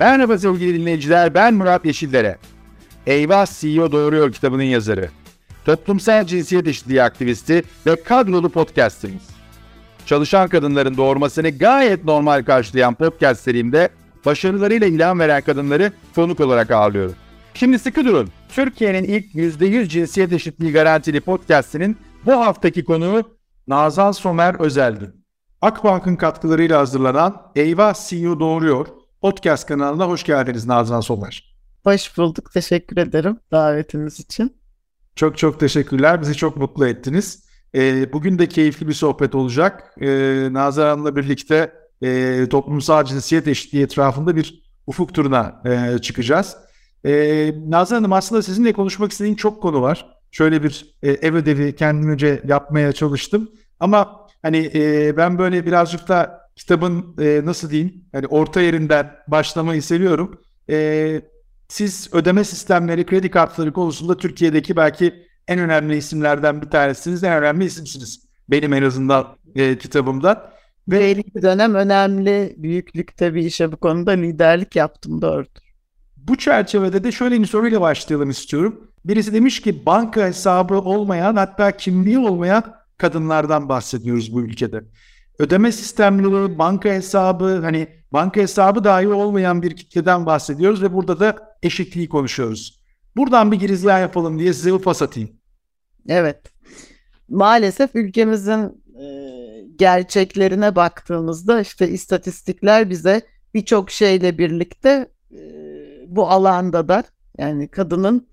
Merhaba sevgili dinleyiciler, ben Murat Yeşildere. Eyvah CEO Doğuruyor kitabının yazarı, toplumsal cinsiyet eşitliği aktivisti ve kadrolu podcastimiz. Çalışan kadınların doğurmasını gayet normal karşılayan podcast serimde başarılarıyla ilham veren kadınları konuk olarak ağırlıyorum. Şimdi sıkı durun. Türkiye'nin ilk %100 cinsiyet eşitliği garantili podcastinin bu haftaki konuğu Nazan Somer Özeldin. Akbank'ın katkılarıyla hazırlanan Eyvah CEO Doğuruyor podcast kanalına hoş geldiniz Nazan Somer. Hoş bulduk. Teşekkür ederim davetiniz için. Çok çok teşekkürler. Bizi çok mutlu ettiniz. Bugün de keyifli bir sohbet olacak. Nazan Hanım'la birlikte toplumsal cinsiyet eşitliği etrafında bir ufuk turuna çıkacağız. Nazan Hanım, aslında sizinle konuşmak istediğim çok konu var. Şöyle bir ev ödevi kendimce yapmaya çalıştım. Ama hani ben böyle birazcık da kitabın nasıl diyeyim, hani orta yerinden başlamayı seviyorum. Siz ödeme sistemleri, kredi kartları konusunda Türkiye'deki belki en önemli isimlerden bir tanesiniz. En önemli isimsiniz. Benim en azından kitabımdan. Ve ilk dönem önemli büyüklükte bir işe bu konuda liderlik yaptım, doğrudur. Bu çerçevede de şöyle bir soruyla başlayalım istiyorum. Birisi demiş ki banka hesabı olmayan, hatta kimliği olmayan kadınlardan bahsediyoruz bu ülkede. Ödeme sistemleri, banka hesabı, hani banka hesabı dahi olmayan bir kitleden bahsediyoruz ve burada da eşitliği konuşuyoruz. Buradan bir girizgah yapalım diye size pas atayım. Evet. Maalesef ülkemizin gerçeklerine baktığımızda işte istatistikler bize birçok şeyle birlikte bu alanda da, yani kadının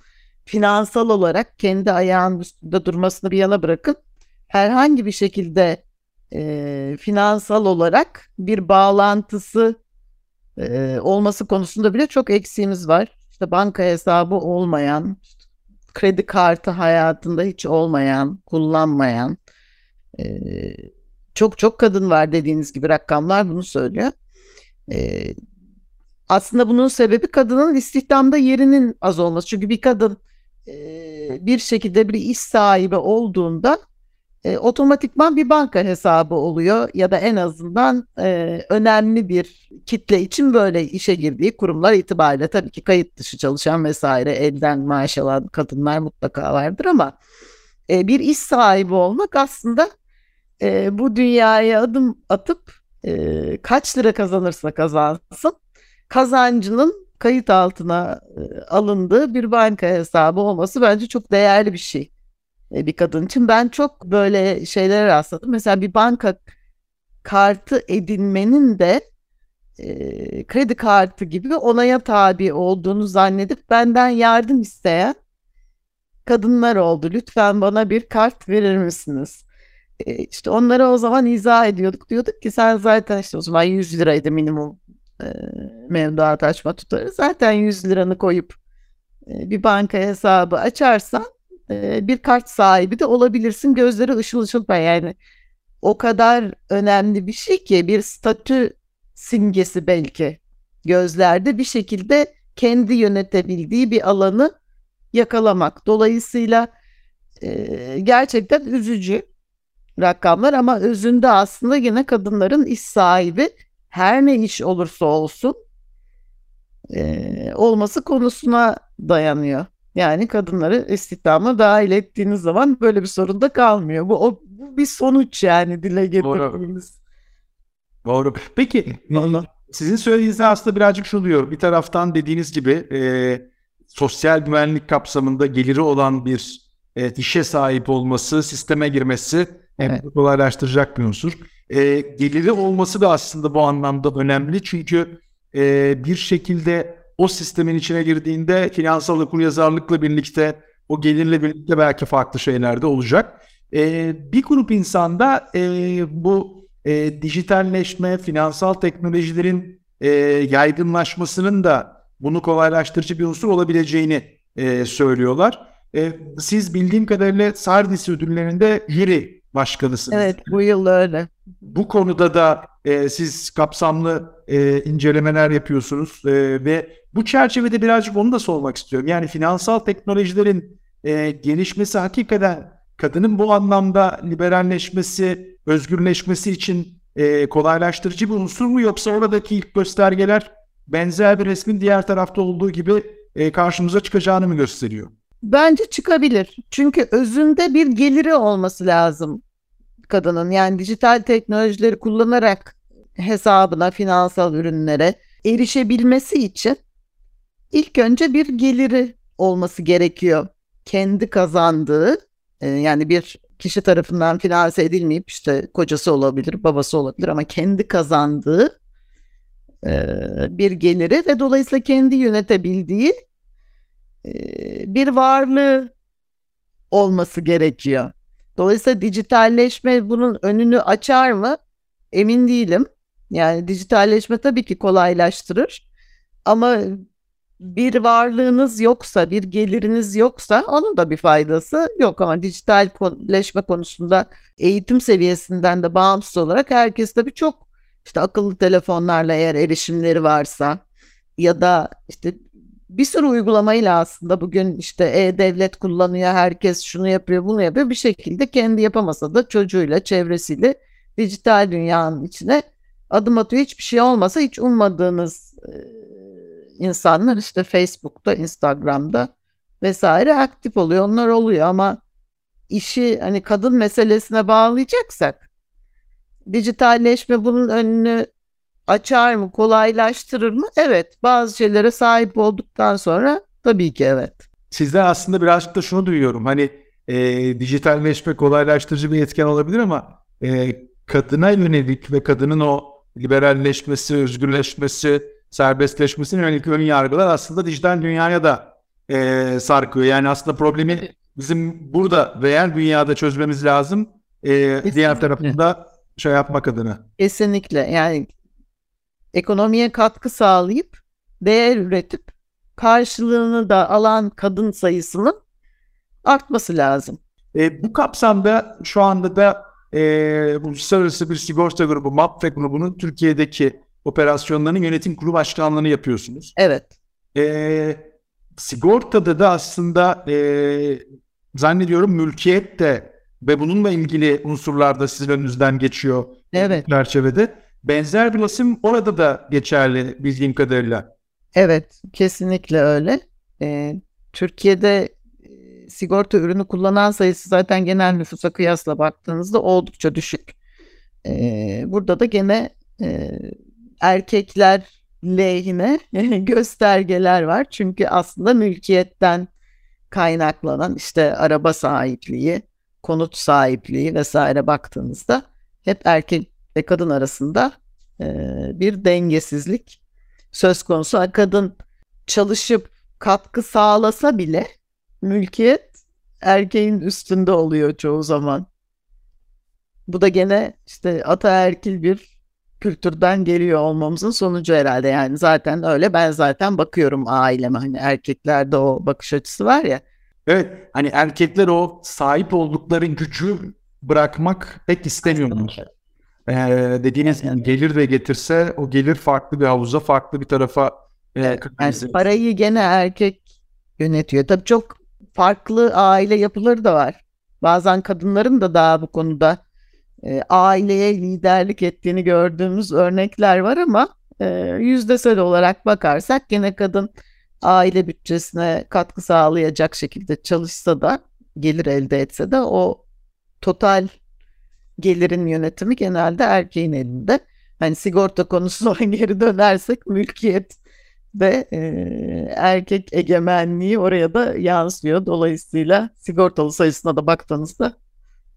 finansal olarak kendi ayağının üstünde durmasını bir yana bırakıp herhangi bir şekilde finansal olarak bir bağlantısı olması konusunda bile çok eksiğimiz var. İşte banka hesabı olmayan, kredi kartı hayatında hiç olmayan, kullanmayan çok çok kadın var, dediğiniz gibi rakamlar bunu söylüyor. Aslında bunun sebebi kadının istihdamda yerinin az olması. Çünkü bir kadın bir şekilde bir iş sahibi olduğunda otomatikman bir banka hesabı oluyor ya da en azından önemli bir kitle için böyle işe girdiği kurumlar itibariyle, tabii ki kayıt dışı çalışan vesaire elden maaş alan kadınlar mutlaka vardır ama bir iş sahibi olmak aslında bu dünyaya adım atıp kaç lira kazanırsa kazansın kazancının kayıt altına alındığı bir banka hesabı olması bence çok değerli bir şey. Bir kadın için ben çok böyle şeylere rastladım. Mesela bir banka kartı edinmenin de kredi kartı gibi onaya tabi olduğunu zannedip benden yardım isteyen kadınlar oldu. Lütfen bana bir kart verir misiniz? İşte onlara o zaman izah ediyorduk. Diyorduk ki sen zaten işte o zaman 100 liraydı minimum mevduat açma tutarı. Zaten 100 liranı koyup bir banka hesabı açarsan bir kart sahibi de olabilirsin, gözleri ışıl ışıl. Yani o kadar önemli bir şey ki, bir statü simgesi belki gözlerde, bir şekilde kendi yönetebildiği bir alanı yakalamak. Dolayısıyla gerçekten üzücü rakamlar ama özünde aslında yine kadınların iş sahibi, her ne iş olursa olsun olması konusuna dayanıyor. Yani kadınları istihdama dahil ettiğiniz zaman böyle bir sorun da kalmıyor. Bu bir sonuç, yani dile getirdiğimiz. Doğru. Peki sizin söylediğinizde aslında birazcık şu diyor. Bir taraftan dediğiniz gibi sosyal güvenlik kapsamında geliri olan bir işe sahip olması, sisteme girmesi kolaylaştıracak bir unsur. Geliri olması da aslında bu anlamda önemli. Çünkü bir şekilde o sistemin içine girdiğinde finansal okuryazarlıkla birlikte, o gelirle birlikte belki farklı şeyler de olacak. Bir grup insanda bu dijitalleşme, finansal teknolojilerin yaygınlaşmasının da bunu kolaylaştırıcı bir unsur olabileceğini söylüyorlar. Siz bildiğim kadarıyla Sardis ödüllerinde jüri başkanısınız. Evet, bu yıl öyle. Bu konuda da siz kapsamlı incelemeler yapıyorsunuz ve bu çerçevede birazcık onu da sormak istiyorum. Yani finansal teknolojilerin gelişmesi hakikaten kadının bu anlamda liberalleşmesi, özgürleşmesi için kolaylaştırıcı bir unsur mu, yoksa oradaki ilk göstergeler benzer bir resmin diğer tarafta olduğu gibi karşımıza çıkacağını mı gösteriyor? Bence çıkabilir. Çünkü özünde bir geliri olması lazım kadının. Yani dijital teknolojileri kullanarak hesabına, finansal ürünlere erişebilmesi için ilk önce bir geliri olması gerekiyor. Kendi kazandığı, yani bir kişi tarafından finanse edilmeyip işte kocası olabilir, babası olabilir ama kendi kazandığı bir geliri ve dolayısıyla kendi yönetebildiği bir varlığı olması gerekiyor. Dolayısıyla dijitalleşme bunun önünü açar mı? Emin değilim. Yani dijitalleşme tabii ki kolaylaştırır ama bir varlığınız yoksa, bir geliriniz yoksa onun da bir faydası yok. Ama dijitalleşme konusunda eğitim seviyesinden de bağımsız olarak herkes tabii çok işte akıllı telefonlarla eğer erişimleri varsa ya da işte bir sürü uygulamayla aslında bugün işte e-devlet kullanıyor, herkes şunu yapıyor, bunu yapıyor. Bir şekilde kendi yapamasa da çocuğuyla, çevresiyle dijital dünyanın içine adım atıyor. Hiçbir şey olmasa hiç ummadığınız insanlar işte Facebook'ta, Instagram'da vesaire aktif oluyor. Onlar oluyor ama işi hani kadın meselesine bağlayacaksak dijitalleşme bunun önünü açar mı, kolaylaştırır mı? Evet, bazı şeylere sahip olduktan sonra tabii ki evet. Sizden aslında birazcık da şunu duyuyorum. Hani dijitalleşme kolaylaştırıcı bir etken olabilir ama kadına yönelik ve kadının o liberalleşmesi, özgürleşmesi, serbestleşmesine yönelik ön yargılar aslında dijital dünyaya da sarkıyor. Yani aslında problemi bizim burada veya dünyada çözmemiz lazım. Diğer tarafında şey yapmak adına. Kesinlikle. Yani ekonomiye katkı sağlayıp, değer üretip, karşılığını da alan kadın sayısının artması lazım. Bu kapsamda şu anda da uluslararası bir sigorta grubu, Mapfre grubunun Türkiye'deki operasyonlarının yönetim kurulu başkanlığını yapıyorsunuz. Evet. Sigortada da aslında zannediyorum mülkiyet de ve bununla ilgili unsurlar da sizin önünüzden geçiyor. Evet. Çerçevede. Benzer bir resim orada da geçerli bildiğim kadarıyla. Evet, kesinlikle öyle. Türkiye'de sigorta ürünü kullanan sayısı zaten genel nüfusa kıyasla baktığınızda oldukça düşük. Burada da gene erkekler lehine göstergeler var. Çünkü aslında mülkiyetten kaynaklanan işte araba sahipliği, konut sahipliği vesaire baktığınızda hep erkek ve kadın arasında bir dengesizlik söz konusu. Kadın çalışıp katkı sağlasa bile mülkiyet erkeğin üstünde oluyor çoğu zaman. Bu da gene işte ataerkil bir kültürden geliyor olmamızın sonucu herhalde. Yani zaten öyle, ben zaten bakıyorum aileme, hani erkeklerde o bakış açısı var ya. Evet, hani erkekler o sahip oldukları gücü bırakmak pek istemiyorlar. Dediğiniz yani gelir de getirse o gelir farklı bir havuza, farklı bir tarafa. Yani parayı gene erkek yönetiyor. Tabii çok farklı aile yapıları da var. Bazen kadınların da daha bu konuda aileye liderlik ettiğini gördüğümüz örnekler var ama yüzdesel olarak bakarsak gene kadın aile bütçesine katkı sağlayacak şekilde çalışsa da, gelir elde etse de o total gelirin yönetimi genelde erkeğin elinde. Hani sigorta konusuna geri dönersek mülkiyet ve erkek egemenliği oraya da yansıyor. Dolayısıyla sigortalı sayısına da baktığınızda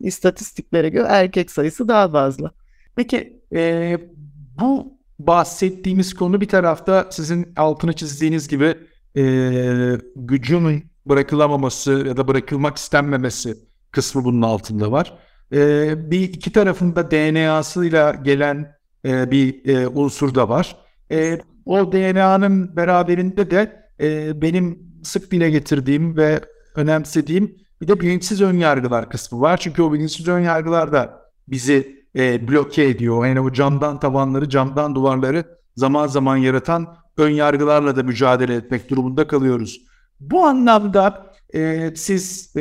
istatistiklere göre erkek sayısı daha fazla. Peki bu bahsettiğimiz konu bir tarafta sizin altını çizdiğiniz gibi gücün bırakılamaması ya da bırakılmak istenmemesi kısmı bunun altında var. Bir iki tarafında DNA'sıyla gelen bir unsur da var. O DNA'nın beraberinde de benim sık dile getirdiğim ve önemsediğim bir de bilinçsiz önyargılar kısmı var. Çünkü o bilinçsiz önyargılar da bizi bloke ediyor. Yani o camdan tavanları, camdan duvarları zaman zaman yaratan önyargılarla da mücadele etmek durumunda kalıyoruz. Bu anlamda siz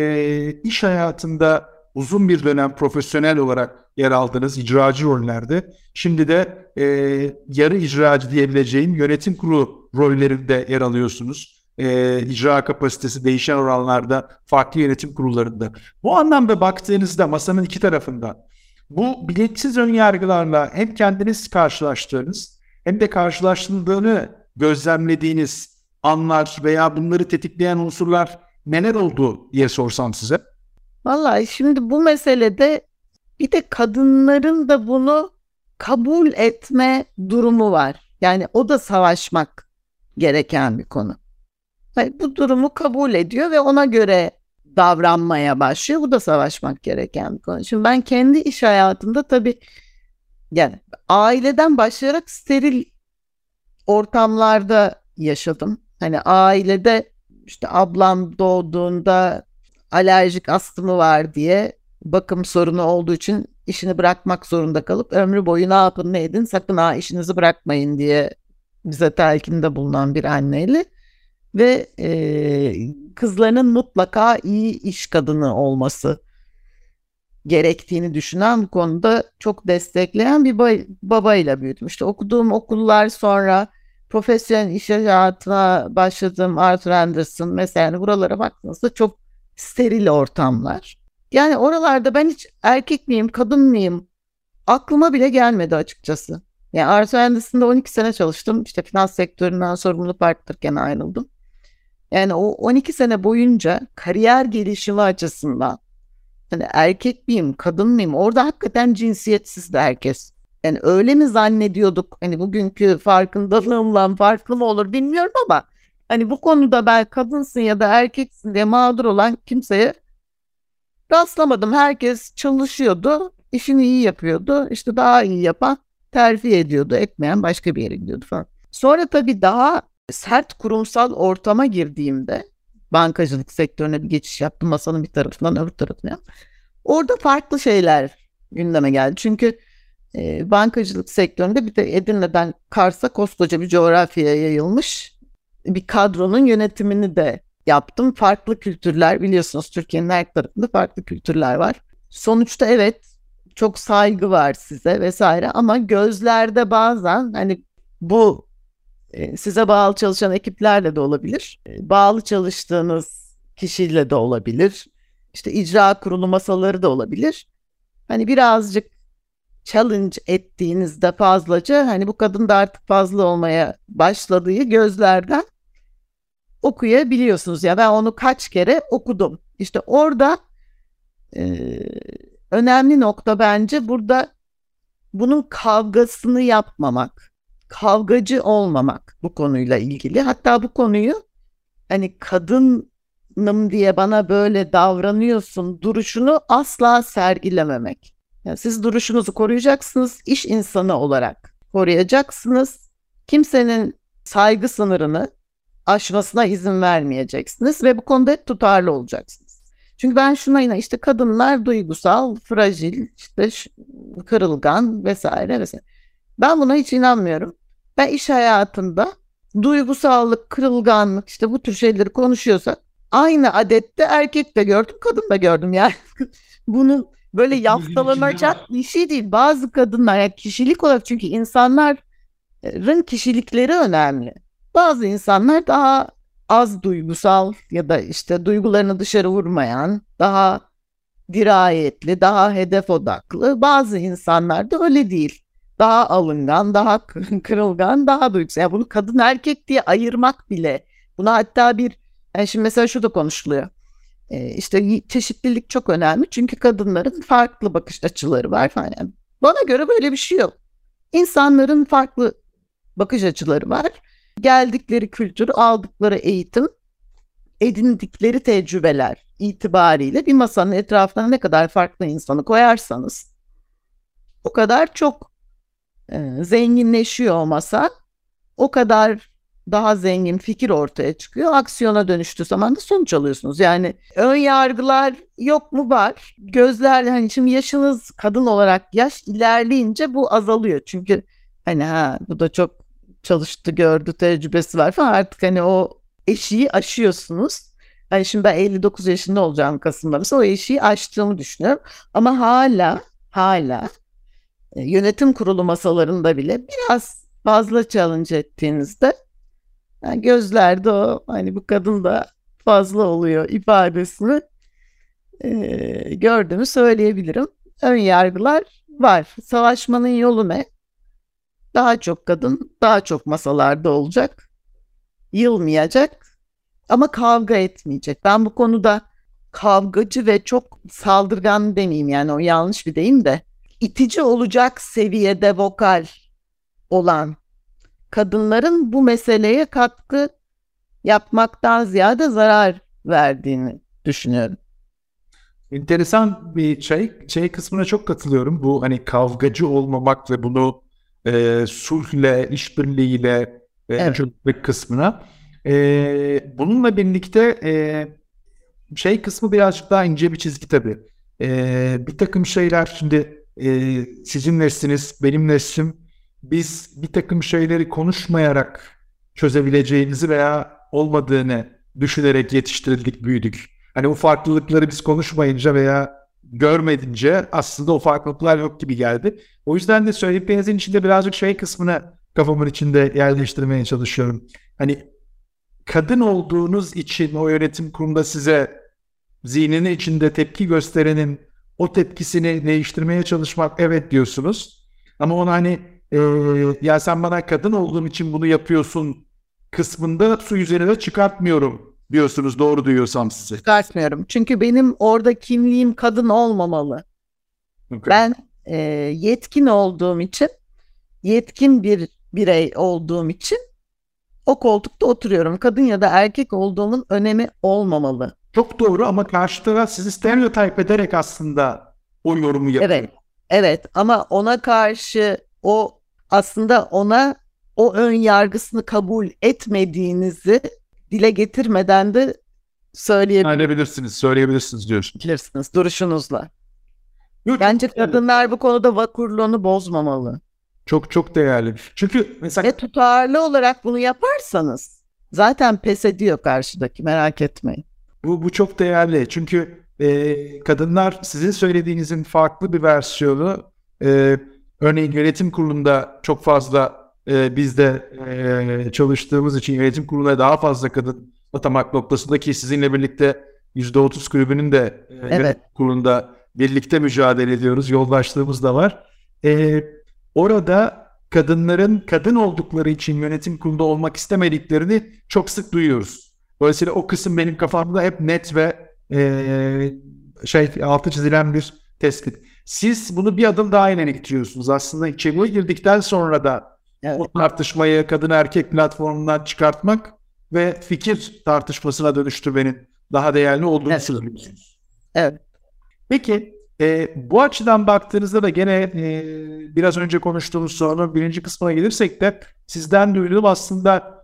iş hayatında uzun bir dönem profesyonel olarak yer aldınız icracı rollerde. Şimdi de yarı icracı diyebileceğin yönetim kurulu rollerinde yer alıyorsunuz. İcra kapasitesi değişen oranlarda, farklı yönetim kurullarında. Bu anlamda baktığınızda masanın iki tarafından bu bilinçsiz önyargılarla hem kendiniz karşılaştığınız hem de karşılaştığını gözlemlediğiniz anlar veya bunları tetikleyen unsurlar neler oldu diye sorsam size. Vallahi şimdi bu meselede bir de kadınların da bunu kabul etme durumu var. Yani o da savaşmak gereken bir konu. Yani bu durumu kabul ediyor ve ona göre davranmaya başlıyor. Bu da savaşmak gereken bir konu. Şimdi ben kendi iş hayatımda tabii yani aileden başlayarak steril ortamlarda yaşadım. Hani ailede işte ablam doğduğunda alerjik astımı var diye bakım sorunu olduğu için işini bırakmak zorunda kalıp ömrü boyu ne yapın ne edin sakın ha işinizi bırakmayın diye bize telkinde bulunan bir anneyle ve kızlarının mutlaka iyi iş kadını olması gerektiğini düşünen, bu konuda çok destekleyen bir babayla büyüdüm. İşte okuduğum okullar, sonra profesyonel iş hayatına başladım. Arthur Andersen mesela, yani buralara baktığınızda çok steril ortamlar. Yani oralarda ben hiç erkek miyim, kadın mıyım aklıma bile gelmedi açıkçası. Yani Arthur Andersen'de 12 sene çalıştım. İşte finans sektöründen sorumlu partnerken ayrıldım. Yani o 12 sene boyunca kariyer gelişimi açısından hani erkek miyim, kadın mıyım? Orada hakikaten cinsiyetsizdi herkes. Yani öyle mi zannediyorduk? Hani bugünkü farkındalığımla farklı mı olur bilmiyorum ama hani bu konuda ben kadınsın ya da erkeksin diye mağdur olan kimseye rastlamadım. Herkes çalışıyordu, işini iyi yapıyordu. İşte daha iyi yapan terfi ediyordu, etmeyen başka bir yere gidiyordu falan. Sonra tabii daha sert kurumsal ortama girdiğimde bankacılık sektörüne bir geçiş yaptım. Masanın bir tarafından öbür tarafına. Orada farklı şeyler gündeme geldi. Çünkü bankacılık sektöründe bir de Edirne'den Kars'a koskoca bir coğrafyaya yayılmış bir kadronun yönetimini de yaptım. Farklı kültürler, biliyorsunuz Türkiye'nin her tarafında farklı kültürler var. Sonuçta evet, çok saygı var size vesaire ama gözlerde bazen hani bu size bağlı çalışan ekiplerle de olabilir. Bağlı çalıştığınız kişiyle de olabilir. İşte icra kurulu masaları da olabilir. Hani birazcık challenge ettiğinizde fazlaca hani bu kadın da artık fazla olmaya başladığı gözlerden okuyabiliyorsunuz. Ya ben onu kaç kere okudum. İşte orada önemli nokta bence burada bunun kavgasını yapmamak, kavgacı olmamak bu konuyla ilgili. Hatta bu konuyu hani kadınım diye bana böyle davranıyorsun duruşunu asla sergilememek. Yani siz duruşunuzu koruyacaksınız, iş insanı olarak koruyacaksınız. Kimsenin saygı sınırını aşmasına izin vermeyeceksiniz ve bu konuda hep tutarlı olacaksınız. Çünkü ben şuna inan, işte kadınlar duygusal, fragil, işte kırılgan vesaire vesaire. Ben buna hiç inanmıyorum. Ben iş hayatında duygusallık, kırılganlık, işte bu tür şeyleri konuşuyorsak aynı adette erkek de gördüm, kadın da gördüm yani. Bunun böyle yaftalanacak bir şey değil. Bazı kadınlar yani kişilik olarak, çünkü insanların kişilikleri önemli. Bazı insanlar daha az duygusal ya da işte duygularını dışarı vurmayan, daha dirayetli, daha hedef odaklı. Bazı insanlar da öyle değil. Daha alıngan, daha kırılgan, daha duygusal. Yani bunu kadın erkek diye ayırmak bile. Buna hatta bir, yani şimdi mesela şu da konuşuluyor. İşte çeşitlilik çok önemli çünkü kadınların farklı bakış açıları var falan. Yani bana göre böyle bir şey yok. İnsanların farklı bakış açıları var. Geldikleri kültür, aldıkları eğitim, edindikleri tecrübeler itibariyle bir masanın etrafına ne kadar farklı insanı koyarsanız o kadar çok zenginleşiyor o masa. O kadar daha zengin fikir ortaya çıkıyor. Aksiyona dönüştüğü zaman da sonuç alıyorsunuz. Yani ön yargılar yok mu? Var. Gözler, hani şimdi yaşınız, kadın olarak yaş ilerleyince bu azalıyor. Çünkü hani bu da çok çalıştı, gördü, tecrübesi var falan, artık hani o eşiği aşıyorsunuz. Yani şimdi ben 59 yaşında olacağım Kasım'da. Mesela o eşiği aştığımı düşünüyorum. Ama hala yönetim kurulu masalarında bile biraz fazla challenge ettiğinizde yani gözlerde o hani bu kadın da fazla oluyor ifadesini gördüğümü söyleyebilirim. Ön yargılar var. Savaşmanın yolu ne? Daha çok kadın, daha çok masalarda olacak. Yılmayacak ama kavga etmeyecek. Ben bu konuda kavgacı ve çok saldırgan demeyeyim, yani o yanlış bir deyim de, itici olacak seviyede vokal olan kadınların bu meseleye katkı yapmaktan ziyade zarar verdiğini düşünüyorum. Enteresan bir şey kısmına çok katılıyorum. Bu hani kavgacı olmamak ve bunu sulhle, işbirliğiyle evet. kısmına. Bununla birlikte şey kısmı birazcık daha ince bir çizgi tabii. Bir takım şeyler şimdi sizin nesliniz, benim neslim, biz bir takım şeyleri konuşmayarak çözebileceğimizi veya olmadığını düşünerek yetiştirildik, büyüdük. Hani o farklılıkları biz konuşmayınca veya görmedince aslında o farklılıklar yok gibi geldi. O yüzden de söylediğinizin içinde birazcık şey kısmını kafamın içinde yerleştirmeye çalışıyorum. Hani kadın olduğunuz için o yönetim kurumunda size zihninin içinde tepki gösterenin o tepkisini değiştirmeye çalışmak, evet diyorsunuz. Ama ona hani ya sen bana kadın olduğum için bunu yapıyorsun kısmında su üzerine çıkartmıyorum diyorsunuz, doğru duyuyorsam sizi. Çıkartmıyorum. Çünkü benim orada kimliğim kadın olmamalı. Okay. Ben yetkin olduğum için, yetkin bir birey olduğum için o koltukta oturuyorum. Kadın ya da erkek olduğumun önemi olmamalı. Çok doğru ama karşı taraf sizi stereotip ederek aslında o yorumu yapıyor. Evet ama ona karşı o aslında ona o ön yargısını kabul etmediğinizi dile getirmeden de söyleyebilirsiniz diyorsunuz. Bilirsiniz duruşunuzla. Yok, bence kadınlar bu konuda vakurluğunu bozmamalı. Çok çok değerli. Çünkü mesela... Ve tutarlı olarak bunu yaparsanız zaten pes ediyor karşıdaki, merak etmeyin. Bu çok değerli. Çünkü kadınlar sizin söylediğinizin farklı bir versiyonu. Örneğin yönetim kurulunda çok fazla biz de çalıştığımız için yönetim kuruluna daha fazla kadın atamak noktasındaki sizinle birlikte %30 kulübünün de yönetim kurulunda birlikte mücadele ediyoruz. Yoldaşlığımız da var. Orada kadınların kadın oldukları için yönetim kurulunda olmak istemediklerini çok sık duyuyoruz. Dolayısıyla o kısım benim kafamda hep net ve altı çizilen bir tespit. Siz bunu bir adım daha ileri getiriyorsunuz. Aslında içeriye girdikten sonra da evet. O tartışmayı kadın erkek platformundan çıkartmak ve fikir tartışmasına dönüştürmenin daha değerli olduğunu söylüyorsunuz. Evet. Peki bu açıdan baktığınızda da gene biraz önce konuştuğumuz sorunun birinci kısmına gelirsek de sizden duyduğum aslında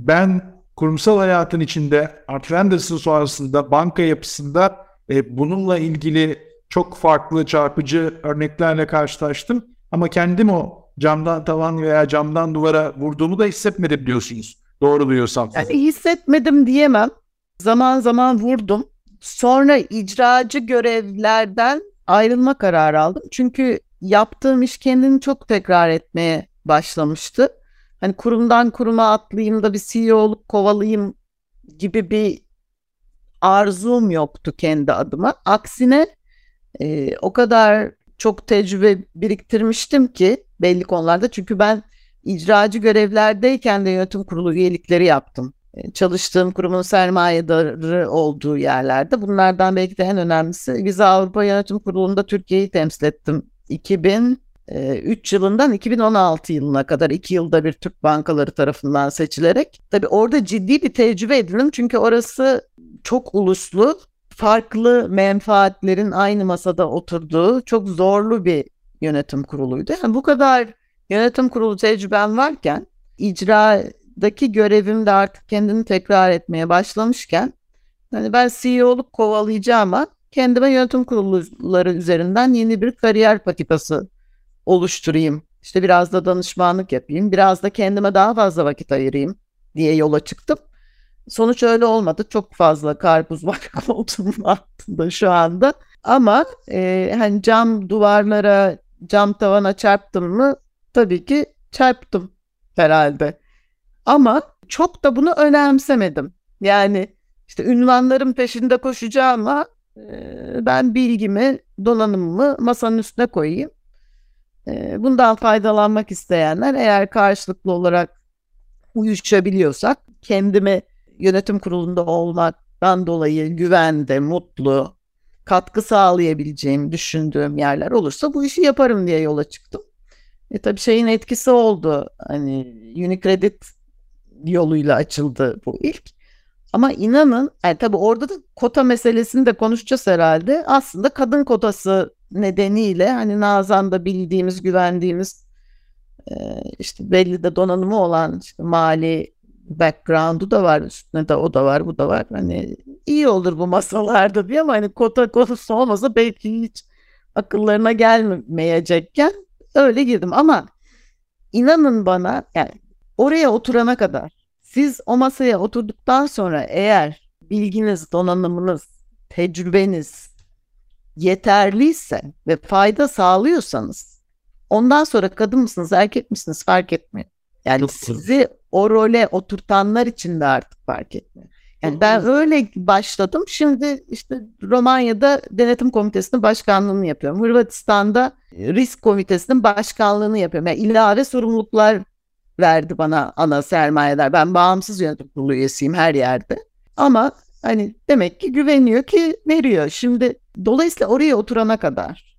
ben kurumsal hayatın içinde Arthur Andersen sonrasında banka yapısında bununla ilgili çok farklı çarpıcı örneklerle karşılaştım ama kendim o camdan tavan veya camdan duvara vurduğumu da hissetmedim diyorsunuz. Doğru duyuyorsam. Yani hissetmedim diyemem. Zaman zaman vurdum. Sonra icracı görevlerden ayrılma kararı aldım. Çünkü yaptığım iş kendini çok tekrar etmeye başlamıştı. Hani kurumdan kuruma atlayayım da bir CEO'luk kovalayayım gibi bir arzum yoktu kendi adıma. Aksine o kadar çok tecrübe biriktirmiştim ki belli konularda, çünkü ben icracı görevlerdeyken de yönetim kurulu üyelikleri yaptım. Çalıştığım kurumun sermayedarı olduğu yerlerde. Bunlardan belki de en önemlisi Vize Avrupa Yönetim Kurulu'nda Türkiye'yi temsil ettim. 2003 yılından 2016 yılına kadar 2 yılda bir Türk bankaları tarafından seçilerek. Tabii orada ciddi bir tecrübe edindim çünkü orası çok uluslu, farklı menfaatlerin aynı masada oturduğu çok zorlu bir yönetim kuruluydu. Yani bu kadar yönetim kurulu tecrübem varken, icradaki görevim de artık kendini tekrar etmeye başlamışken, hani ben CEO'luk kovalayacağıma kendime yönetim kurulları üzerinden yeni bir kariyer patikası oluşturayım. İşte biraz da danışmanlık yapayım, biraz da kendime daha fazla vakit ayırayım diye yola çıktım. Sonuç öyle olmadı. Çok fazla karpuz var koltuğumun altında şu anda. Ama hani cam duvarlara, cam tavana çarptım mı? Tabii ki çarptım herhalde. Ama çok da bunu önemsemedim. Yani işte ünvanların peşinde koşacağıma ben bilgimi, donanımımı masanın üstüne koyayım. Bundan faydalanmak isteyenler, eğer karşılıklı olarak uyuşabiliyorsak, kendimi yönetim kurulunda olmaktan dolayı güvende, mutlu, katkı sağlayabileceğim, düşündüğüm yerler olursa bu işi yaparım diye yola çıktım. Tabii şeyin etkisi oldu. Hani Unicredit yoluyla açıldı bu ilk. Ama inanın, yani tabii orada da kota meselesini de konuşacağız herhalde. Aslında kadın kotası nedeniyle hani Nazan'da bildiğimiz, güvendiğimiz, işte belli de donanımı olan, işte mali background'u da var, üstüne de o da var, bu da var. Hani iyi olur bu masalarda diye, ama hani kota konusu olmasa belki hiç akıllarına gelmeyecekken öyle girdim. Ama inanın bana, yani oraya oturana kadar, siz o masaya oturduktan sonra eğer bilginiz, donanımınız, tecrübeniz yeterliyse ve fayda sağlıyorsanız, ondan sonra kadın mısınız, erkek misiniz fark etmiyor. Yani çok sizi güzel o role oturtanlar için de artık fark etmiyor. Yani ben öyle başladım. Şimdi işte Romanya'da denetim komitesinin başkanlığını yapıyorum. Hırvatistan'da risk komitesinin başkanlığını yapıyorum. Yani ilave sorumluluklar verdi bana ana sermayeler. Ben bağımsız yönetim kurulu üyesiyim her yerde. Ama hani demek ki güveniyor ki veriyor. Şimdi dolayısıyla oraya oturana kadar,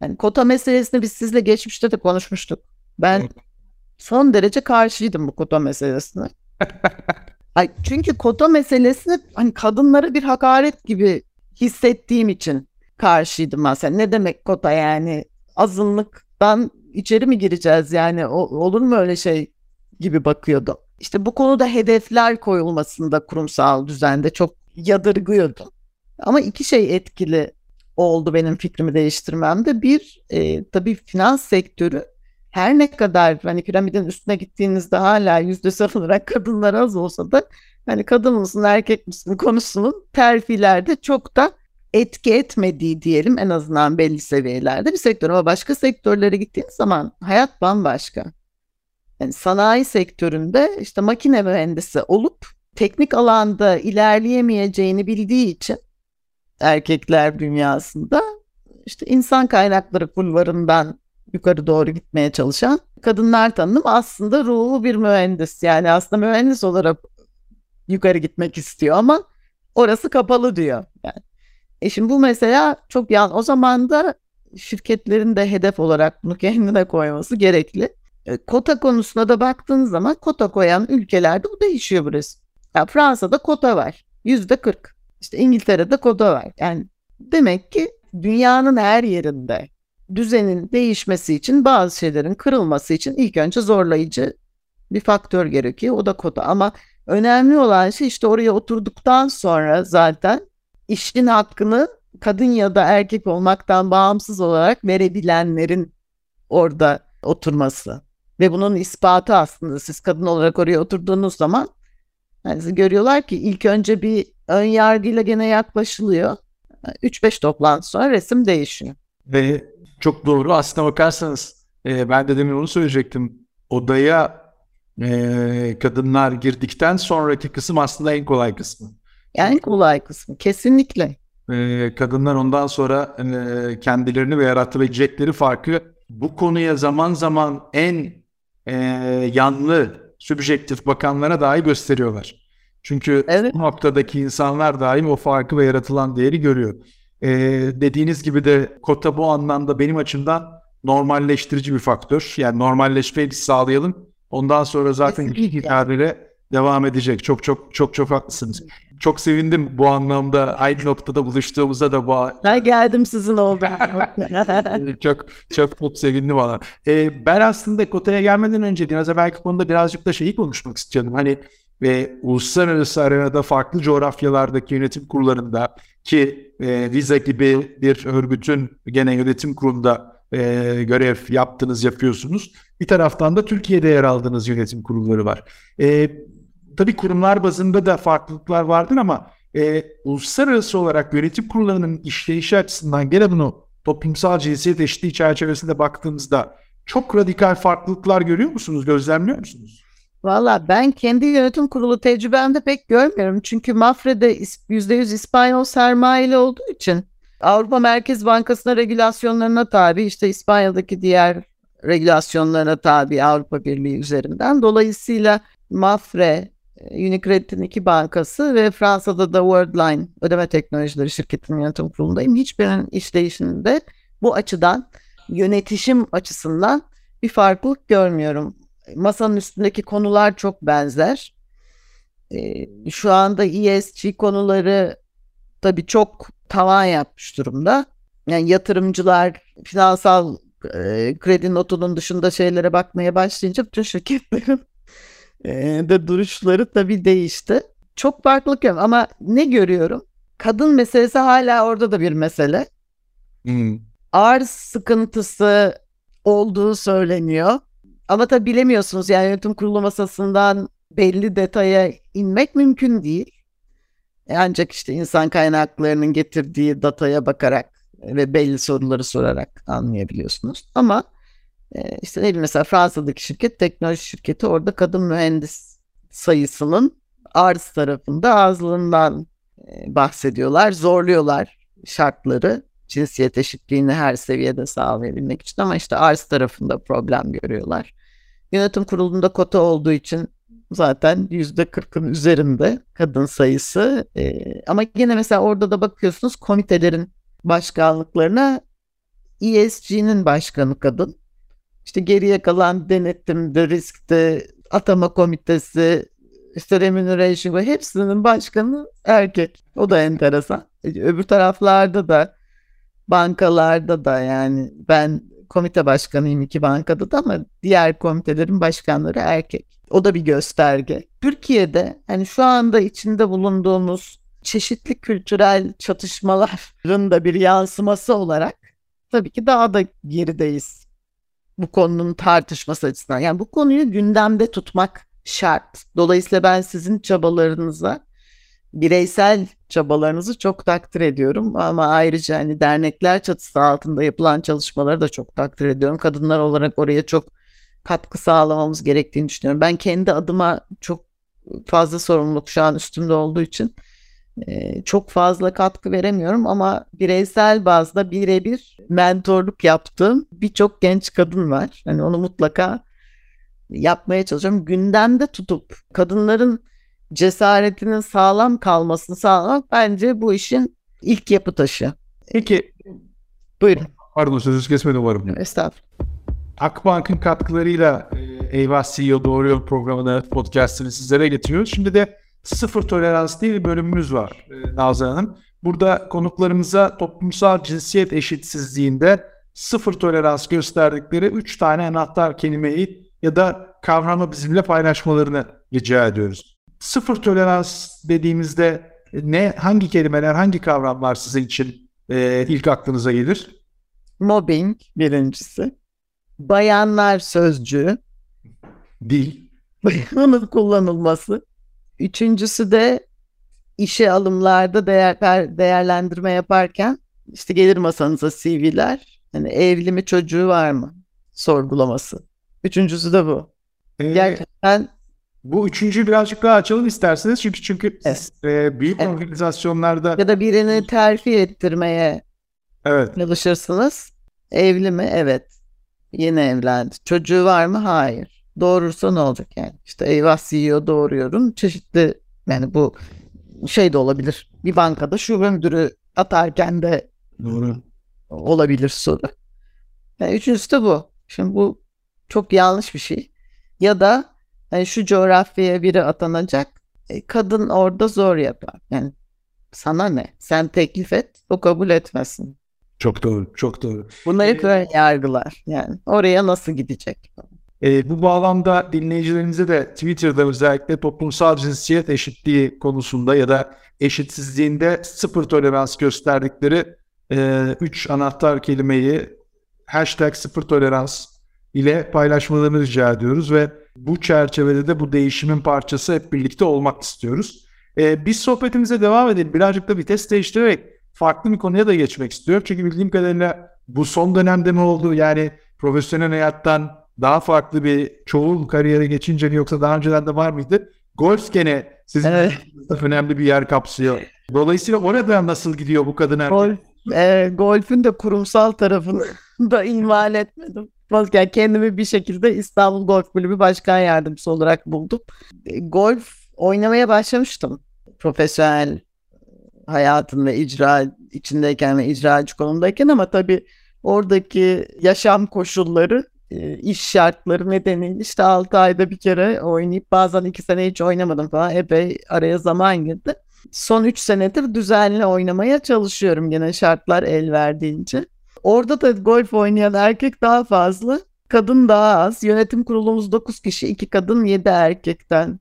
yani kota meselesini biz sizle geçmişte de konuşmuştuk. Ben son derece karşıydım bu kota meselesine. Ay, çünkü kota meselesini hani kadınlara bir hakaret gibi hissettiğim için karşıydım aslında. Ne demek kota, yani azınlıktan İçeri mi gireceğiz, yani olur mu öyle şey gibi bakıyordu. İşte bu konuda hedefler koyulmasında kurumsal düzende çok yadırgıyordum. Ama iki şey etkili oldu benim fikrimi değiştirmemde. Bir, tabii finans sektörü her ne kadar hani piramidin üstüne gittiğinizde hala yüzdesel olarak kadınlar az olsa da, hani kadın mısın erkek misin konusunun terfilerde çok da etki etmediği, diyelim, en azından belli seviyelerde bir sektör. Ama başka sektörlere gittiğiniz zaman hayat bambaşka. Yani sanayi sektöründe işte makine mühendisi olup teknik alanda ilerleyemeyeceğini bildiği için erkekler dünyasında işte insan kaynakları kulvarından yukarı doğru gitmeye çalışan kadınlar tanınım, aslında ruhu bir mühendis. Yani aslında mühendis olarak yukarı gitmek istiyor ama orası kapalı diyor. Yani şimdi bu mesela çok yan. O zaman da şirketlerin de hedef olarak bunu kendine koyması gerekli. Kota konusuna da baktığınız zaman kota koyan ülkelerde bu değişiyor burası. Ya Fransa'da kota var. %40. İşte İngiltere'de kota var. Yani demek ki dünyanın her yerinde düzenin değişmesi için, bazı şeylerin kırılması için ilk önce zorlayıcı bir faktör gerekiyor. O da kota. Ama önemli olan şey, işte oraya oturduktan sonra zaten İşin hakkını kadın ya da erkek olmaktan bağımsız olarak verebilenlerin orada oturması. Ve bunun ispatı aslında, siz kadın olarak oraya oturduğunuz zaman yani görüyorlar ki ilk önce bir ön yargıyla gene yaklaşılıyor. 3-5 toplantı sonra resim değişiyor. Ve çok doğru. Aslına bakarsanız ben de demin onu söyleyecektim. Odaya kadınlar girdikten sonraki kısım aslında en kolay kısmı. En kolay kısmı. Kesinlikle. Kadınlar ondan sonra kendilerini ve yaratabilecekleri farkı, bu konuya zaman zaman en yanlı, sübjektif bakanlara dahi gösteriyorlar. Çünkü evet, bu noktadaki insanlar dahi o farkı ve yaratılan değeri görüyor. Dediğiniz gibi de kota bu anlamda benim açımdan normalleştirici bir faktör. Yani normalleşmeyi biz sağlayalım. Ondan sonra zaten ileride devam edecek. Çok haklısınız. Çok sevindim bu anlamda. Aynı noktada buluştuğumuzda da geldim sizin oldu. çok sevindim bana. Ben aslında kotaya gelmeden önce biraz evvelki konuda birazcık da şeyi konuşmak istiyordum. Hani uluslararası arenada, farklı coğrafyalardaki yönetim kurullarında ki Visa gibi bir örgütün gene yönetim kurulunda görev yapıyorsunuz. Bir taraftan da Türkiye'de yer aldığınız yönetim kurulları var. Tabii kurumlar bazında da farklılıklar vardır ama uluslararası olarak yönetim kurullarının işleyişi açısından gene bunu toplumsal cinsiyet eşitliği çerçevesinde baktığımızda çok radikal farklılıklar görüyor musunuz, gözlemliyor musunuz? Valla ben kendi yönetim kurulu tecrübemde pek görmüyorum. Çünkü Mapfre'de %100 İspanyol sermayeli olduğu için Avrupa Merkez Bankası'na regülasyonlarına tabi, işte İspanya'daki diğer regülasyonlarına tabi Avrupa Birliği üzerinden. Dolayısıyla Mapfre, Unicredit'in 2 bankası ve Fransa'da da Worldline ödeme teknolojileri şirketinin yönetim kurulundayım. Hiçbirinin işleyişinde bu açıdan, yönetişim açısından bir farklılık görmüyorum. Masanın üstündeki konular çok benzer. Şu anda ESG konuları tabii çok tavan yapmış durumda. Yani yatırımcılar finansal kredi notunun dışında şeylere bakmaya başlayınca bütün şirketlerin de duruşları tabii değişti. Çok farklılık yok ama ne görüyorum? Kadın meselesi hala orada da bir mesele. Arz sıkıntısı olduğu söyleniyor. Ama tabii bilemiyorsunuz, yani yönetim kurulu masasından belli detaya inmek mümkün değil. Ancak işte insan kaynaklarının getirdiği dataya bakarak ve belli soruları sorarak anlayabiliyorsunuz. Ama işte ne bileyim, mesela Fransa'daki şirket, teknoloji şirketi, orada kadın mühendis sayısının arz tarafında azlığından bahsediyorlar. Zorluyorlar şartları, cinsiyet eşitliğini her seviyede sağlayabilmek için, ama işte arz tarafında problem görüyorlar. Yönetim kurulunda kota olduğu için zaten %40'ın üzerinde kadın sayısı. Ama yine mesela orada da bakıyorsunuz komitelerin başkanlıklarına, ESG'nin başkanı kadın. İşte geriye kalan denetimde, riskte, atama komitesi, işte remuneration ve hepsinin başkanı erkek. O da enteresan. Öbür taraflarda da, bankalarda da, yani ben komite başkanıyım 2 bankada da, ama diğer komitelerin başkanları erkek. O da bir gösterge. Türkiye'de hani şu anda içinde bulunduğumuz çeşitli kültürel çatışmaların da bir yansıması olarak tabii ki daha da gerideyiz bu konunun tartışması açısından. Yani bu konuyu gündemde tutmak şart. Dolayısıyla ben sizin çabalarınıza, bireysel çabalarınızı çok takdir ediyorum, ama ayrıca hani dernekler çatısı altında yapılan çalışmaları da çok takdir ediyorum. Kadınlar olarak oraya çok katkı sağlamamız gerektiğini düşünüyorum. Ben kendi adıma çok fazla sorumluluk şu an üstümde olduğu için çok fazla katkı veremiyorum, ama bireysel bazda birebir mentorluk yaptığım birçok genç kadın var. Hani onu mutlaka yapmaya çalışıyorum. Gündemde tutup kadınların cesaretinin sağlam kalmasını sağlamak bence bu işin ilk yapı taşı. Peki. Buyurun. Pardon, sözü kesmedim umarım. Estağfurullah. Akbank'ın katkılarıyla Eyvah CEO Doğuruyor programını, podcast'ını sizlere getiriyoruz. Şimdi de sıfır tolerans diye bir bölümümüz var Nazan Hanım. Burada konuklarımıza toplumsal cinsiyet eşitsizliğinde sıfır tolerans gösterdikleri 3 tane anahtar kelimeyi ya da kavramı bizimle paylaşmalarını rica ediyoruz. Sıfır tolerans dediğimizde ne, hangi kelimeler, hangi kavramlar sizin için ilk aklınıza gelir? Mobbing birincisi. Bayanlar sözcüğü. Dil. Bayanın kullanılması. 3.'sü de işe alımlarda değerlendirme yaparken işte gelir masanıza CV'ler. Hani evli mi, çocuğu var mı sorgulaması. 3.'sü de bu. Gerçekten... Bu 3.'yü birazcık daha açalım isterseniz. Çünkü evet. Büyük evet. Organizasyonlarda... Ya da birini terfi ettirmeye evet. Çalışırsınız. Evli mi? Evet. Yeni evlendi. Çocuğu var mı? Hayır. Doğurursa ne olacak yani? İşte Eyvah CEO Doğuruyorum. Çeşitli, yani bu şey de olabilir. Bir bankada şube müdürü atarken de doğru olabilir soru. Yani 3.'sü de bu. Şimdi bu çok yanlış bir şey. Ya da yani şu coğrafyaya biri atanacak, kadın orada zor yapar. Yani sana ne? Sen teklif et, o kabul etmesin. Çok doğru, çok doğru. Bunları böyle yargılar. Yani oraya nasıl gidecek? Bu bağlamda dinleyicilerimize de Twitter'da özellikle toplumsal cinsiyet eşitliği konusunda ya da eşitsizliğinde sıfır tolerans gösterdikleri 3 anahtar kelimeyi #0tolerans ile paylaşmalarını rica ediyoruz ve bu çerçevede de bu değişimin parçası hep birlikte olmak istiyoruz. Biz sohbetimize devam edelim. Birazcık da vites değiştirerek farklı bir konuya da geçmek istiyorum. Çünkü bildiğim kadarıyla bu son dönemde mi oldu? Yani profesyonel hayattan daha farklı bir çoğul kariyere geçince mi, yoksa daha önceden de var mıydı? Golf gene sizin önemli bir yer kapsıyor. Dolayısıyla orada nasıl gidiyor bu kadın erkek? Golf'ün de kurumsal tarafını da ihmal etmedim. Yani kendimi bir şekilde İstanbul Golf Kulübü Başkan Yardımcısı olarak buldum. Golf oynamaya başlamıştım. Profesyonel hayatım ve icra içindeyken ve icracı konumdayken, ama tabii oradaki yaşam koşulları, iş şartları nedeniyle işte 6 ayda bir kere oynayıp bazen 2 sene hiç oynamadım falan. Epey araya zaman girdi. Son 3 senedir düzenli oynamaya çalışıyorum gene şartlar el verdiğince. Orada da golf oynayan erkek daha fazla, kadın daha az. Yönetim kurulumuz 9 kişi, 2 kadın 7 erkekten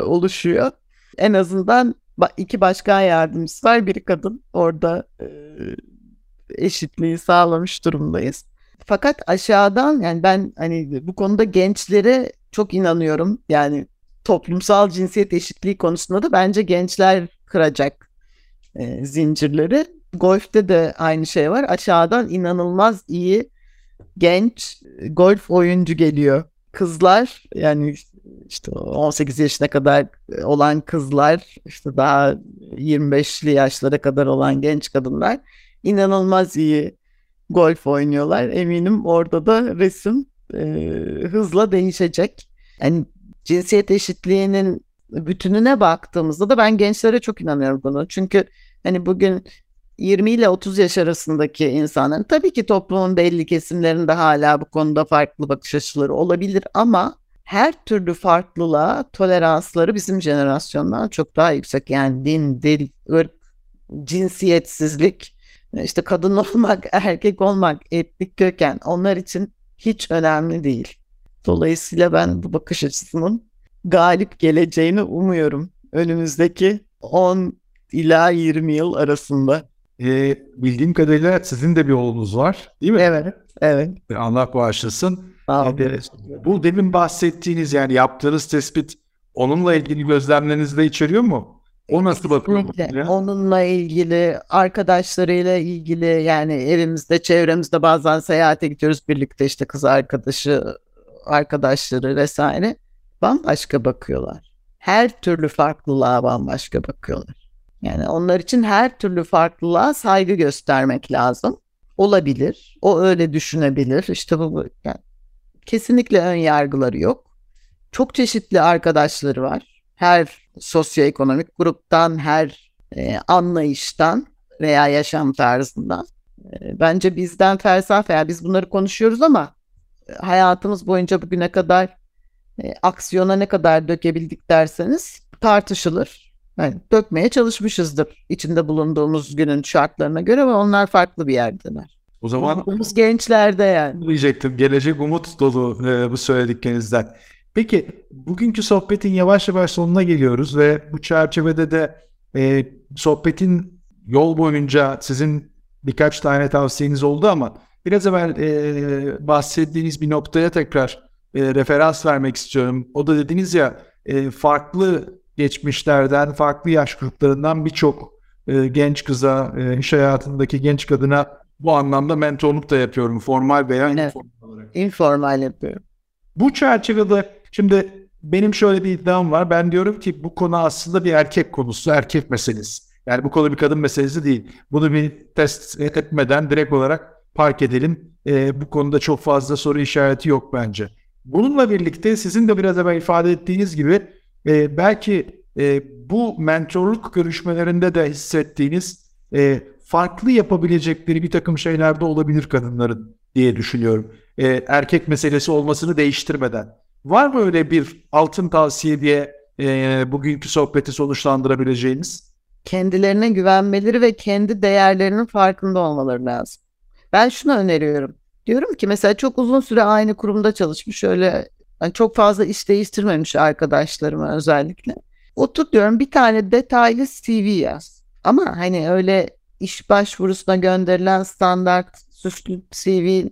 oluşuyor. En azından 2 başkan yardımcısı var, biri kadın. Orada eşitliği sağlamış durumdayız. Fakat aşağıdan, yani ben hani bu konuda gençlere çok inanıyorum. Yani toplumsal cinsiyet eşitliği konusunda da bence gençler kıracak zincirleri. Golf'te de aynı şey var. Aşağıdan inanılmaz iyi genç golf oyuncu geliyor. Kızlar, yani işte 18 yaşına kadar olan kızlar, işte daha 25'li yaşlara kadar olan genç kadınlar inanılmaz iyi golf oynuyorlar. Eminim orada da resim hızla değişecek. Yani cinsiyet eşitliğinin bütününe baktığımızda da ben gençlere çok inanıyorum bunu. Çünkü hani bugün 20 ile 30 yaş arasındaki insanların, tabii ki toplumun belli kesimlerinde hala bu konuda farklı bakış açıları olabilir, ama her türlü farklılığa toleransları bizim jenerasyondan çok daha yüksek. Yani din, dil, ırk, cinsiyetsizlik, işte kadın olmak, erkek olmak, etnik köken, onlar için hiç önemli değil. Dolayısıyla ben bu bakış açısının galip geleceğini umuyorum önümüzdeki 10 ila 20 yıl arasında. Bildiğim kadarıyla sizin de bir oğlunuz var, değil mi? Evet. Allah bağışlasın. Bu demin bahsettiğiniz, yani yaptığınız tespit onunla ilgili gözlemlerinizi de içeriyor mu? O nasıl bakıyor? Onunla ilgili, arkadaşlarıyla ilgili, yani evimizde, çevremizde bazen seyahate gidiyoruz birlikte, işte kız arkadaşı, arkadaşları vesaire. Bambaşka bakıyorlar. Her türlü farklılığa bambaşka bakıyorlar. Yani onlar için her türlü farklılığa saygı göstermek lazım. Olabilir. O öyle düşünebilir. İşte bu, yani kesinlikle ön yargıları yok. Çok çeşitli arkadaşları var. Her sosyoekonomik gruptan, her anlayıştan veya yaşam tarzından. Bence bizden felsefe, yani biz bunları konuşuyoruz ama hayatımız boyunca bugüne kadar aksiyona ne kadar dökebildik derseniz tartışılır. Yani dökmeye çalışmışızdır içinde bulunduğumuz günün şartlarına göre, ve onlar farklı bir yerdeler. O zaman umudumuz gençlerde yani. Diyecektim. Gelecek umut dolu bu söylediklerinizden. Peki bugünkü sohbetin yavaş yavaş sonuna geliyoruz ve bu çerçevede de sohbetin yol boyunca sizin birkaç tane tavsiyeniz oldu, ama biraz evvel bahsettiğiniz bir noktaya tekrar referans vermek istiyorum. O da dediniz ya, farklı geçmişlerden, farklı yaş gruplarından birçok genç kıza, iş hayatındaki genç kadına bu anlamda mentorluk da yapıyorum. Formal veya informal olarak. İnformal yapıyorum. Bu çerçevede şimdi benim şöyle bir iddiam var. Ben diyorum ki bu konu aslında bir erkek konusu, erkek meselesi. Yani bu konu bir kadın meselesi değil. Bunu bir test etmeden direkt olarak park edelim. Bu konuda çok fazla soru işareti yok bence. Bununla birlikte sizin de biraz evvel ifade ettiğiniz gibi belki bu mentorluk görüşmelerinde de hissettiğiniz farklı yapabilecekleri bir takım şeyler de olabilir kadınların diye düşünüyorum. Erkek meselesi olmasını değiştirmeden. Var mı öyle bir altın tavsiye diye bugünkü sohbeti sonuçlandırabileceğiniz? Kendilerine güvenmeleri ve kendi değerlerinin farkında olmaları lazım. Ben şunu öneriyorum. Diyorum ki mesela çok uzun süre aynı kurumda çalışmış, öyle... Yani çok fazla iş değiştirmemiş arkadaşlarıma özellikle. Otur diyorum, bir tane detaylı CV yaz. Ama hani öyle iş başvurusuna gönderilen standart suçlu CV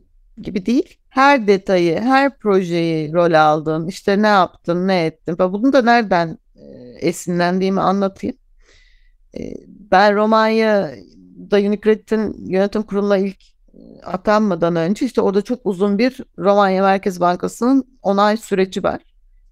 gibi değil. her detayı, her projeyi rol aldın, işte ne yaptın, ne ettin. Bunu da nereden esinlendiğimi anlatayım. Ben Romanya'da Unicredit'in yönetim kuruluna ilk atanmadan önce işte orada çok uzun bir Romanya Merkez Bankası'nın onay süreci var.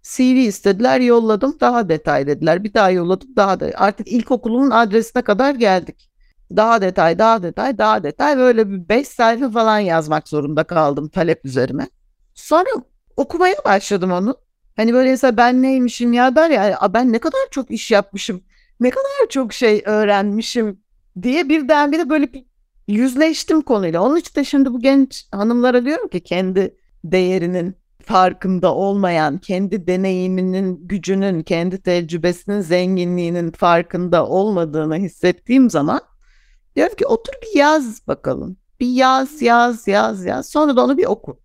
CV istediler, yolladım, daha detay dediler. Bir daha yolladım, daha da artık ilkokulumun adresine kadar geldik. Daha detay, daha detay, daha detay, böyle bir 5 sayfa falan yazmak zorunda kaldım talep üzerine. Sonra okumaya başladım onu. Hani böyle mesela ben neymişim ya der ya, ben ne kadar çok iş yapmışım, ne kadar çok şey öğrenmişim diye birdenbire böyle bir yüzleştim konuyla. Onun için de şimdi bu genç hanımlara diyorum ki kendi değerinin farkında olmayan, kendi deneyiminin, gücünün, kendi tecrübesinin, zenginliğinin farkında olmadığını hissettiğim zaman diyorum ki otur bir yaz bakalım. Bir yaz. Sonra da onu bir oku.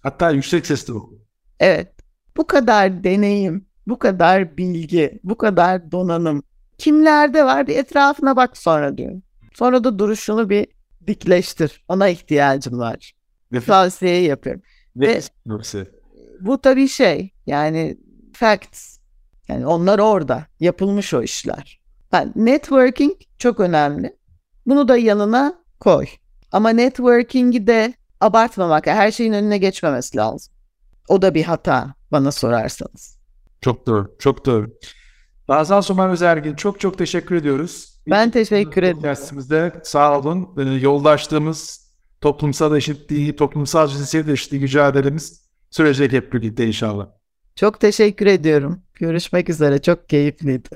Hatta yüksek sesle oku. Evet. Bu kadar deneyim, bu kadar bilgi, bu kadar donanım kimlerde var, bir etrafına bak sonra diyorum. Sonra da duruşunu bir dikleştir. Ona ihtiyacım var. Tavsiyeyi yapıyorum. Ve bu tabii şey, yani facts. Yani onlar orada. Yapılmış o işler. Yani networking çok önemli. Bunu da yanına koy. Ama networking'i de abartmamak, her şeyin önüne geçmemesi lazım. O da bir hata bana sorarsanız. Çok doğru, çok doğru. Nazan Somer Özeldin, çok çok teşekkür ediyoruz. Ben teşekkür ederim. Dersimizde sağ olun. Yoldaşlığımız, toplumsal eşitliği, toplumsal cinsiyet eşitliği mücadelemiz sürecek hep birlikte inşallah. Çok teşekkür ediyorum. Görüşmek üzere, çok keyifliydi.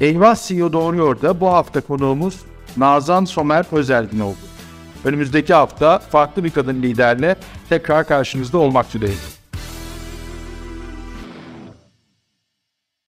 Eyvah CEO Doğuruyor'da bu hafta konuğumuz Nazan Somer Özeldin oldu. Önümüzdeki hafta farklı bir kadın liderle tekrar karşınızda olmak üzereyiz.